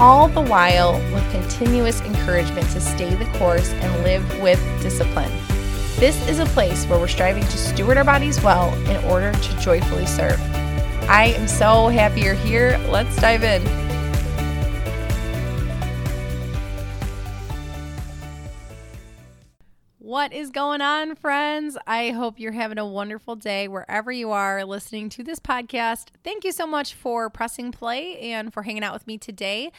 All the while with continuous encouragement to stay the course and live with discipline. This is a place where we're striving to steward our bodies well in order to joyfully serve. I am so happy you're here. Let's dive in. What is going on, friends? I hope you're having a wonderful day wherever you are listening to this podcast. Thank you so much for pressing play and for hanging out with me today.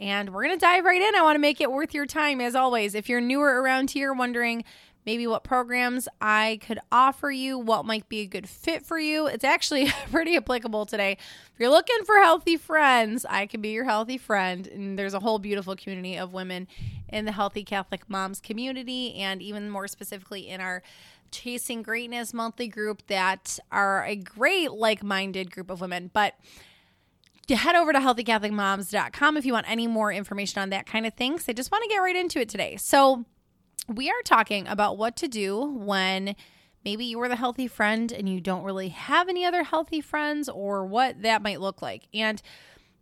And we're going to dive right in. I want to make it worth your time, as always. If you're newer around here, wondering maybe what programs I could offer you, what might be a good fit for you, it's actually pretty applicable today. If you're looking for healthy friends, I could be your healthy friend. And there's a whole beautiful community of women in the Healthy Catholic Moms community, and even more specifically in our Chasing Greatness monthly group, that are a great like-minded group of women. But head over to healthycatholicmoms.com if you want any more information on that kind of thing. So I just want to get right into it today. So we are talking about what to do when maybe you were the healthy friend and you don't really have any other healthy friends, or what that might look like. And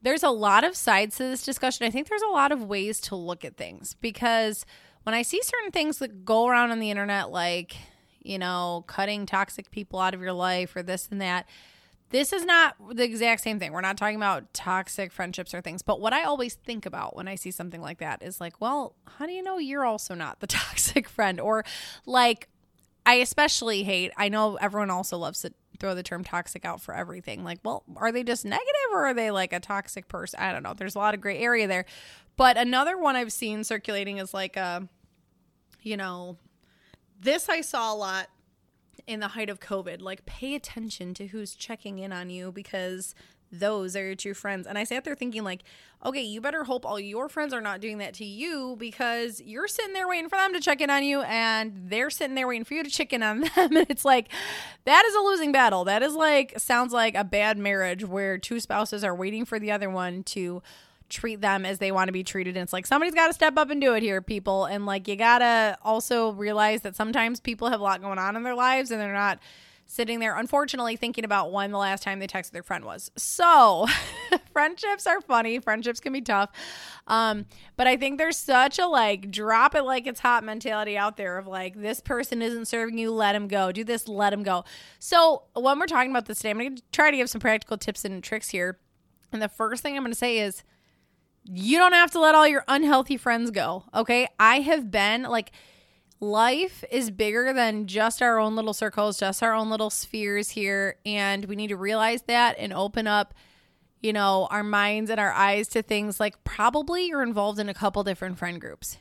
there's a lot of sides to this discussion. I think there's a lot of ways to look at things, because when I see certain things that go around on the internet, like, you know, cutting toxic people out of your life or this and that, this is not the exact same thing. We're not talking about toxic friendships or things. But what I always think about when I see something like that is like, well, how do you know you're also not the toxic friend? Or like, I especially hate, I know everyone also loves to throw the term toxic out for everything. Like, well, are they just negative, or are they like a toxic person? I don't know. There's a lot of gray area there. But another one I've seen circulating is like, this I saw a lot in the height of COVID, like, pay attention to who's checking in on you, because those are your true friends. And I sat there thinking like, okay, you better hope all your friends are not doing that to you, because you're sitting there waiting for them to check in on you, and they're sitting there waiting for you to check in on them. And it's like, that is a losing battle. That is like, sounds like a bad marriage where two spouses are waiting for the other one to treat them as they want to be treated. And it's like, somebody's got to step up and do it here, people. And like, you got to also realize that sometimes people have a lot going on in their lives, and they're not sitting there, unfortunately, thinking about when the last time they texted their friend was. So friendships are funny. Friendships can be tough. But I think there's such a like, drop it like it's hot mentality out there of like, this person isn't serving you, let him go. Do this, let him go. So when we're talking about this today, I'm going to try to give some practical tips and tricks here. And the first thing I'm going to say is, you don't have to let all your unhealthy friends go, okay? I have been, like, life is bigger than just our own little circles, just our own little spheres here, and we need to realize that and open up, you know, our minds and our eyes to things like, probably you're involved in a couple different friend groups.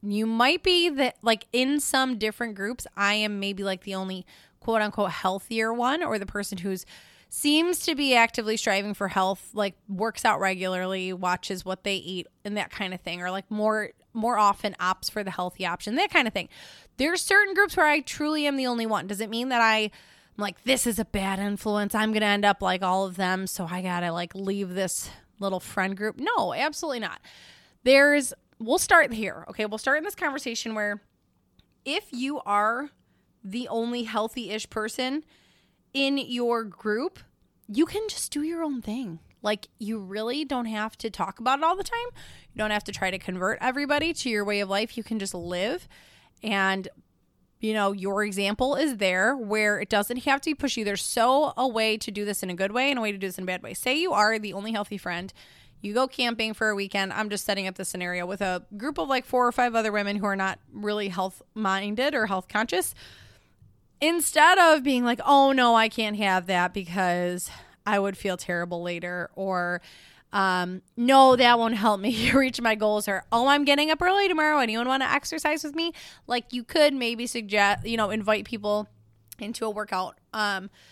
You might be that, like, in some different groups, I am maybe, like, the only quote-unquote healthier one, or the person who's seems to be actively striving for health, like works out regularly, watches what they eat and that kind of thing, or like more often opts for the healthy option, that kind of thing. There's certain groups where I truly am the only one. Does it mean that I'm like, this is a bad influence, I'm going to end up like all of them, so I got to like leave this little friend group? No, absolutely not. We'll start here. Okay, we'll start in this conversation where if you are the only healthy-ish person in your group, you can just do your own thing. Like, you really don't have to talk about it all the time. You don't have to try to convert everybody to your way of life. You can just live. And, you know, your example is there where it doesn't have to be pushy. There's so a way to do this in a good way and a way to do this in a bad way. Say you are the only healthy friend. You go camping for a weekend. I'm just setting up the scenario with a group of like 4 or 5 other women who are not really health-minded or health-conscious. Instead of being like, oh, no, I can't have that because I would feel terrible later, or no, that won't help me reach my goals, or oh, I'm getting up early tomorrow. Anyone want to exercise with me? Like, you could maybe suggest, you know, invite people into a workout. That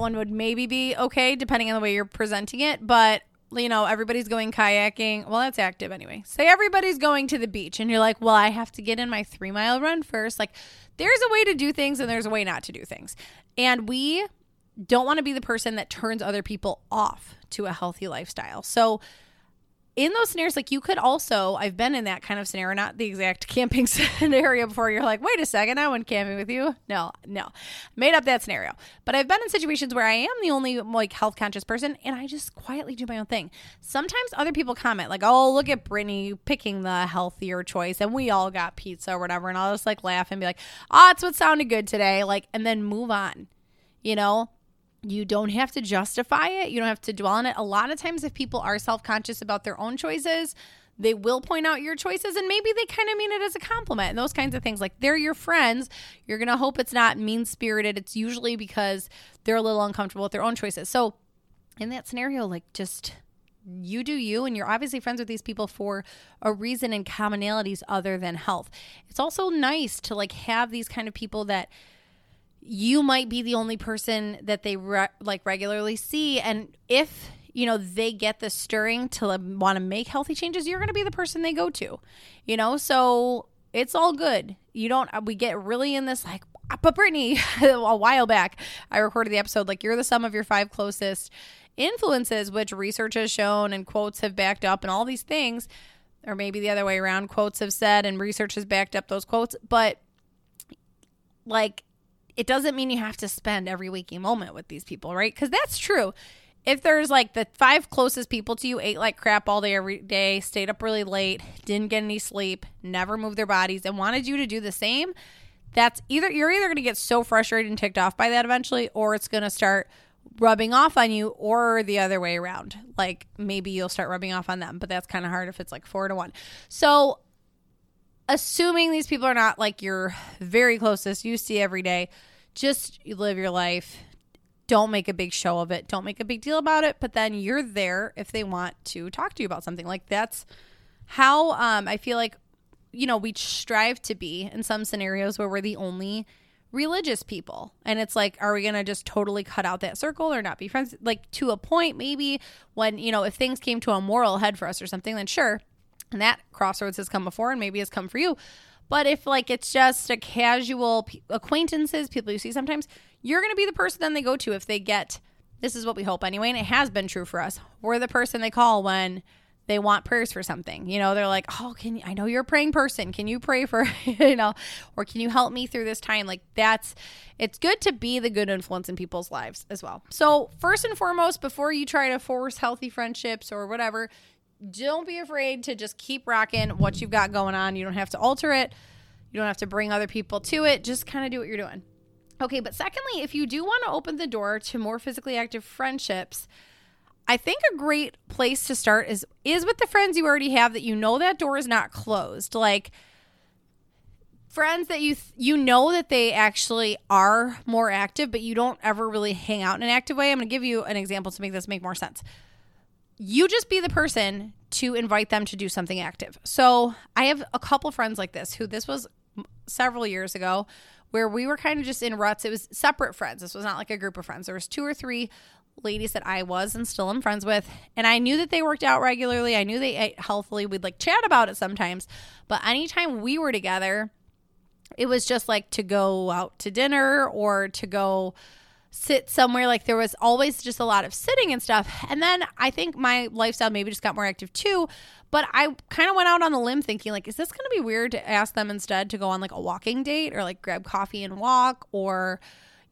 one would maybe be okay depending on the way you're presenting it. But, you know, everybody's going kayaking. Well, that's active anyway. Say everybody's going to the beach and you're like, well, I have to get in my 3-mile run first. Like, there's a way to do things and there's a way not to do things. And we don't want to be the person that turns other people off to a healthy lifestyle. So in those scenarios, like, you could also, I've been in that kind of scenario, not the exact camping scenario before. You're like, wait a second, I went camping with you. No, made up that scenario. But I've been in situations where I am the only like health conscious person and I just quietly do my own thing. Sometimes other people comment like, oh, look at Brittany picking the healthier choice and we all got pizza or whatever. And I'll just like laugh and be like, oh, it's what sounded good today. Like, and then move on, you know? You don't have to justify it. You don't have to dwell on it. A lot of times if people are self-conscious about their own choices, they will point out your choices and maybe they kind of mean it as a compliment and those kinds of things. Like, they're your friends. You're going to hope it's not mean-spirited. It's usually because they're a little uncomfortable with their own choices. So in that scenario, like, just you do you, and you're obviously friends with these people for a reason and commonalities other than health. It's also nice to like have these kind of people that you might be the only person that they regularly see. And if, you know, they get the stirring to want to make healthy changes, you're going to be the person they go to, you know? So it's all good. We get really in this like, but Brittany, a while back, I recorded the episode, like, you're the sum of your 5 closest influences, which research has shown and quotes have backed up and all these things, or maybe the other way around, quotes have said and research has backed up those quotes. But like, it doesn't mean you have to spend every waking moment with these people, right? Because that's true. If there's like the 5 closest people to you ate like crap all day, every day, stayed up really late, didn't get any sleep, never moved their bodies, and wanted you to do the same, that's you're either going to get so frustrated and ticked off by that eventually, or it's going to start rubbing off on you, or the other way around. Like, maybe you'll start rubbing off on them, but that's kind of hard if it's like 4 to 1. So assuming these people are not like your very closest, you see every day, just live your life. Don't make a big show of it. Don't make a big deal about it. But then you're there if they want to talk to you about something. Like, that's how I feel like, you know, we strive to be in some scenarios where we're the only religious people. And it's like, are we going to just totally cut out that circle or not be friends? Like, to a point, maybe when, you know, if things came to a moral head for us or something, then sure. And that crossroads has come before and maybe has come for you. But if like it's just a casual acquaintances, people you see sometimes, you're going to be the person then they go to if they get, this is what we hope anyway, and it has been true for us. We're the person they call when they want prayers for something. You know, they're like, oh, I know you're a praying person. Can you pray for, you know, or can you help me through this time? Like, it's good to be the good influence in people's lives as well. So first and foremost, before you try to force healthy friendships or whatever, don't be afraid to just keep rocking what you've got going on. You don't have to alter it. You don't have to bring other people to it. Just kind of do what you're doing. Okay, but secondly, if you do want to open the door to more physically active friendships, I think a great place to start is with the friends you already have that you know that door is not closed. Like, friends that you know that they actually are more active, but you don't ever really hang out in an active way. I'm going to give you an example to make this make more sense. You just be the person to invite them to do something active. So I have a couple friends like this this was several years ago where we were kind of just in ruts. It was separate friends. This was not like a group of friends. There was 2 or 3 ladies that I was and still am friends with. And I knew that they worked out regularly. I knew they ate healthily. We'd like chat about it sometimes. But anytime we were together, it was just like to go out to dinner or to go sit somewhere. Like there was always just a lot of sitting and stuff. And then I think my lifestyle maybe just got more active too. But I kind of went out on the limb thinking like, is this going to be weird to ask them instead to go on like a walking date or like grab coffee and walk, or,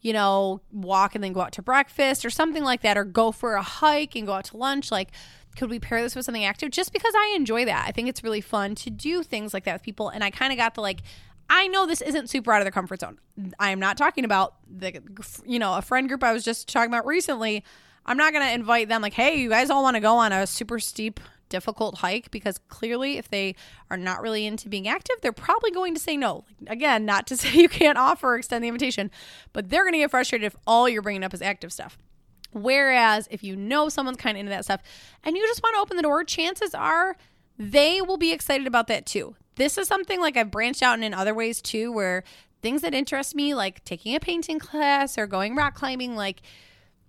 you know, walk and then go out to breakfast or something like that, or go for a hike and go out to lunch? Like, could we pair this with something active? Just because I enjoy that. I think it's really fun to do things like that with people. And I kind of got the like, I know this isn't super out of their comfort zone. I am not talking about the, you know, a friend group I was just talking about recently. I'm not going to invite them like, hey, you guys all want to go on a super steep, difficult hike, because clearly if they are not really into being active, they're probably going to say no. Again, not to say you can't offer or extend the invitation, but they're going to get frustrated if all you're bringing up is active stuff. Whereas if you know someone's kind of into that stuff and you just want to open the door, chances are they will be excited about that too. This is something like I've branched out in other ways too, where things that interest me, like taking a painting class or going rock climbing, like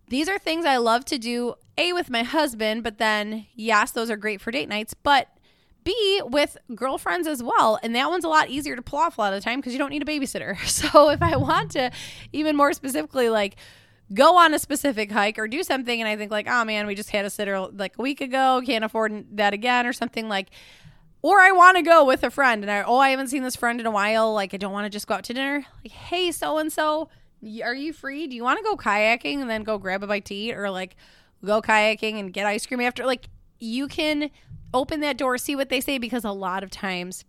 these are things I love to do, A, with my husband, but then yes, those are great for date nights, but B, with girlfriends as well. And that one's a lot easier to pull off a lot of the time because you don't need a babysitter. So if I want to even more specifically like go on a specific hike or do something and I think like, oh man, we just had a sitter like a week ago, can't afford that again or something, like, or I want to go with a friend and I haven't seen this friend in a while, like I don't want to just go out to dinner, like, hey, so-and-so, are you free? Do you want to go kayaking and then go grab a bite to eat, or like go kayaking and get ice cream after? Like you can open that door, see what they say, because a lot of times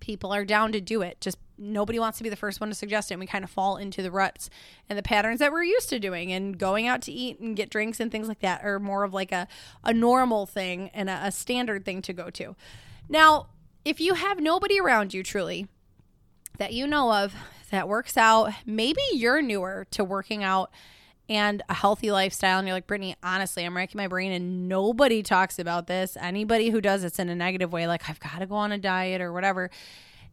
people are down to do it. Just nobody wants to be the first one to suggest it. And we kind of fall into the ruts and the patterns that we're used to doing, and going out to eat and get drinks and things like that are more of like a normal thing and a standard thing to go to. Now, if you have nobody around you truly that you know of that works out, maybe you're newer to working out and a healthy lifestyle and you're like, Brittany, honestly, I'm racking my brain and nobody talks about this. Anybody who does, it's in a negative way, like I've got to go on a diet or whatever.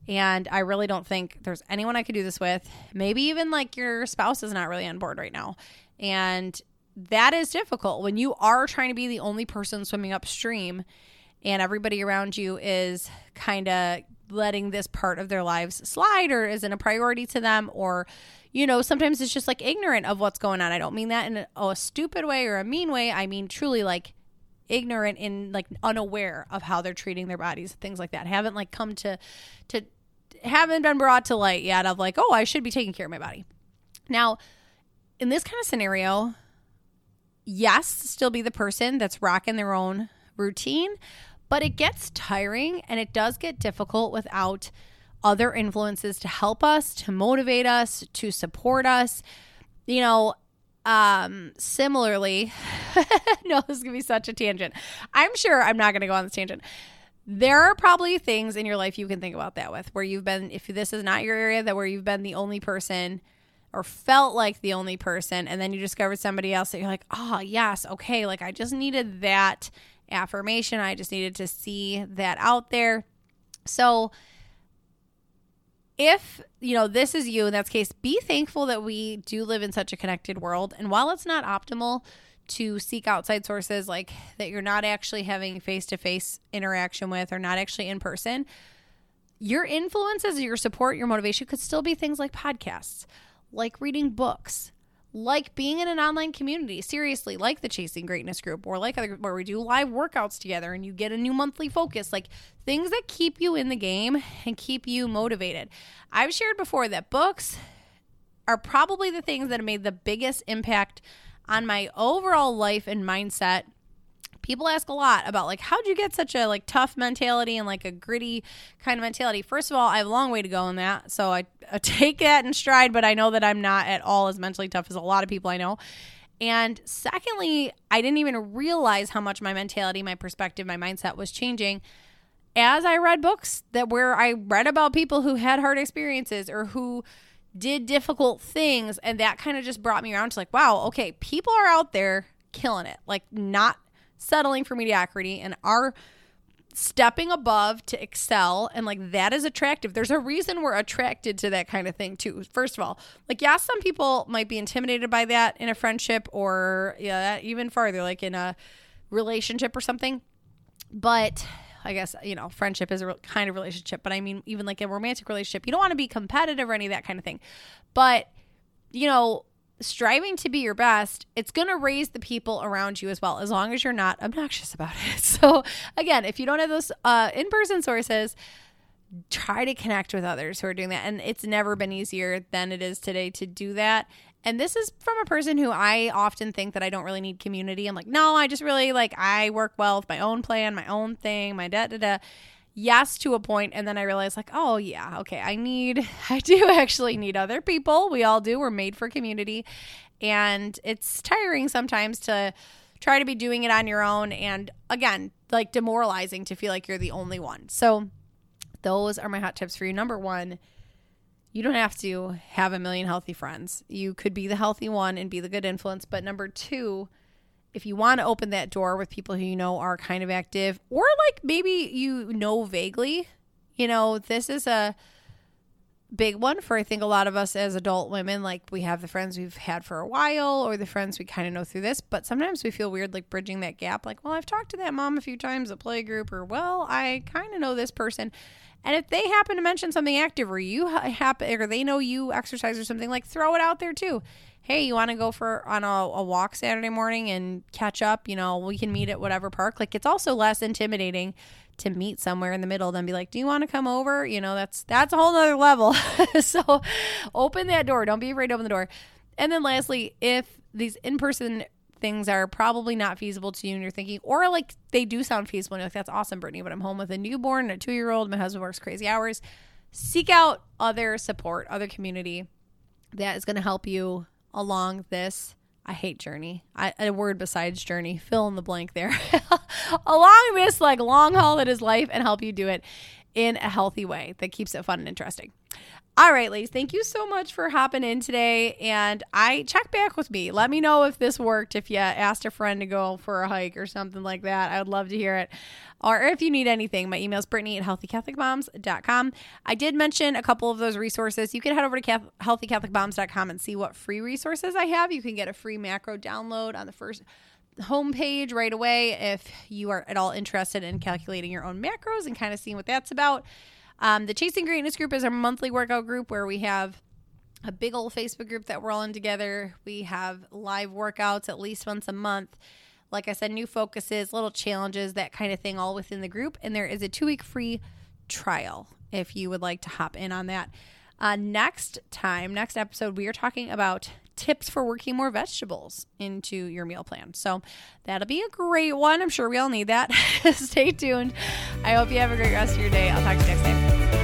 And I really don't think there's anyone I could do this with. Maybe even like your spouse is not really on board right now. And that is difficult when you are trying to be the only person swimming upstream and everybody around you is kind of letting this part of their lives slide or isn't a priority to them, or, you know, sometimes it's just like ignorant of what's going on. I don't mean that in a stupid way or a mean way. I mean truly like ignorant and like unaware of how they're treating their bodies, things like that. Haven't like come to haven't been brought to light yet of like, oh, I should be taking care of my body. Now, in this kind of scenario, yes, still be the person that's rocking their own routine, but it gets tiring and it does get difficult without other influences to help us, to motivate us, to support us. You know, similarly, no, this is going to be such a tangent. I'm sure I'm not going to go on this tangent. There are probably things in your life you can think about that with, where you've been, if this is not your area, that where you've been the only person or felt like the only person, and then you discovered somebody else that you're like, oh, yes, okay, like I just needed that affirmation. I just needed to see that out there. So if, you know, this is you in that case, be thankful that we do live in such a connected world. And while it's not optimal to seek outside sources like that you're not actually having face-to-face interaction with or not actually in person, your influences, your support, your motivation could still be things like podcasts, like reading books, like being in an online community, seriously, like the Chasing Greatness group, or like other group where we do live workouts together and you get a new monthly focus, like things that keep you in the game and keep you motivated. I've shared before that books are probably the things that have made the biggest impact on my overall life and mindset. People ask a lot about like, how'd you get such a like tough mentality and like a gritty kind of mentality? First of all, I have a long way to go in that. So I take that in stride, but I know that I'm not at all as mentally tough as a lot of people I know. And secondly, I didn't even realize how much my mentality, my perspective, my mindset was changing as I read books that where I read about people who had hard experiences or who did difficult things. And that kind of just brought me around to like, wow, okay, people are out there killing it, like not settling for mediocrity and are stepping above to excel, and like that is attractive. There's a reason we're attracted to that kind of thing too. First of all, like yeah, some people might be intimidated by that in a friendship or yeah, even farther, like in a relationship or something. But I guess, you know, friendship is a kind of relationship, but I mean even like a romantic relationship, you don't want to be competitive or any of that kind of thing. But, you know, striving to be your best, it's going to raise the people around you as well, as long as you're not obnoxious about it. So again, if you don't have those in-person sources, try to connect with others who are doing that. And it's never been easier than it is today to do that. And this is from a person who I often think that I don't really need community. I'm like, no, I just really like, I work well with my own plan, my own thing, my da-da-da. Yes, to a point. And then I realized like, oh yeah, okay, I do actually need other people. We all do. We're made for community. And it's tiring sometimes to try to be doing it on your own. And again, like demoralizing to feel like you're the only one. So those are my hot tips for you. Number one, you don't have to have a million healthy friends. You could be the healthy one and be the good influence. But number two, if you want to open that door with people who you know are kind of active, or like maybe you know vaguely, you know, this is a big one for I think a lot of us as adult women. Like we have the friends we've had for a while or the friends we kind of know through this. But sometimes we feel weird like bridging that gap. Like, well, I've talked to that mom a few times at playgroup, or well, I kind of know this person. And if they happen to mention something active, or you happen, or they know you exercise or something, like throw it out there too. Hey, you want to go on a walk Saturday morning and catch up? You know, we can meet at whatever park. Like it's also less intimidating to meet somewhere in the middle than be like, do you want to come over? You know, that's a whole nother level. So open that door. Don't be afraid to open the door. And then lastly, if these in-person things are probably not feasible to you and you're thinking, or like they do sound feasible and you're like, that's awesome, Brittany, but I'm home with a newborn and a 2-year-old, my husband works crazy hours, seek out other support, other community that is going to help you along this, I hate journey, a word besides journey, fill in the blank there, along this like long haul that is life, and help you do it in a healthy way that keeps it fun and interesting. All right, ladies, thank you so much for hopping in today. And check back with me. Let me know if this worked, if you asked a friend to go for a hike or something like that. I would love to hear it. Or if you need anything, my email is brittany@healthycatholicmoms.com. I did mention a couple of those resources. You can head over to healthycatholicmoms.com and see what free resources I have. You can get a free macro download on the first homepage right away if you are at all interested in calculating your own macros and kind of seeing what that's about. The Chasing Greatness group is our monthly workout group where we have a big old Facebook group that we're all in together. We have live workouts at least once a month. Like I said, new focuses, little challenges, that kind of thing, all within the group. And there is a 2-week free trial if you would like to hop in on that. Next episode, we are talking about tips for working more vegetables into your meal plan. So that'll be a great one. I'm sure we all need that. Stay tuned. I hope you have a great rest of your day. I'll talk to you next time.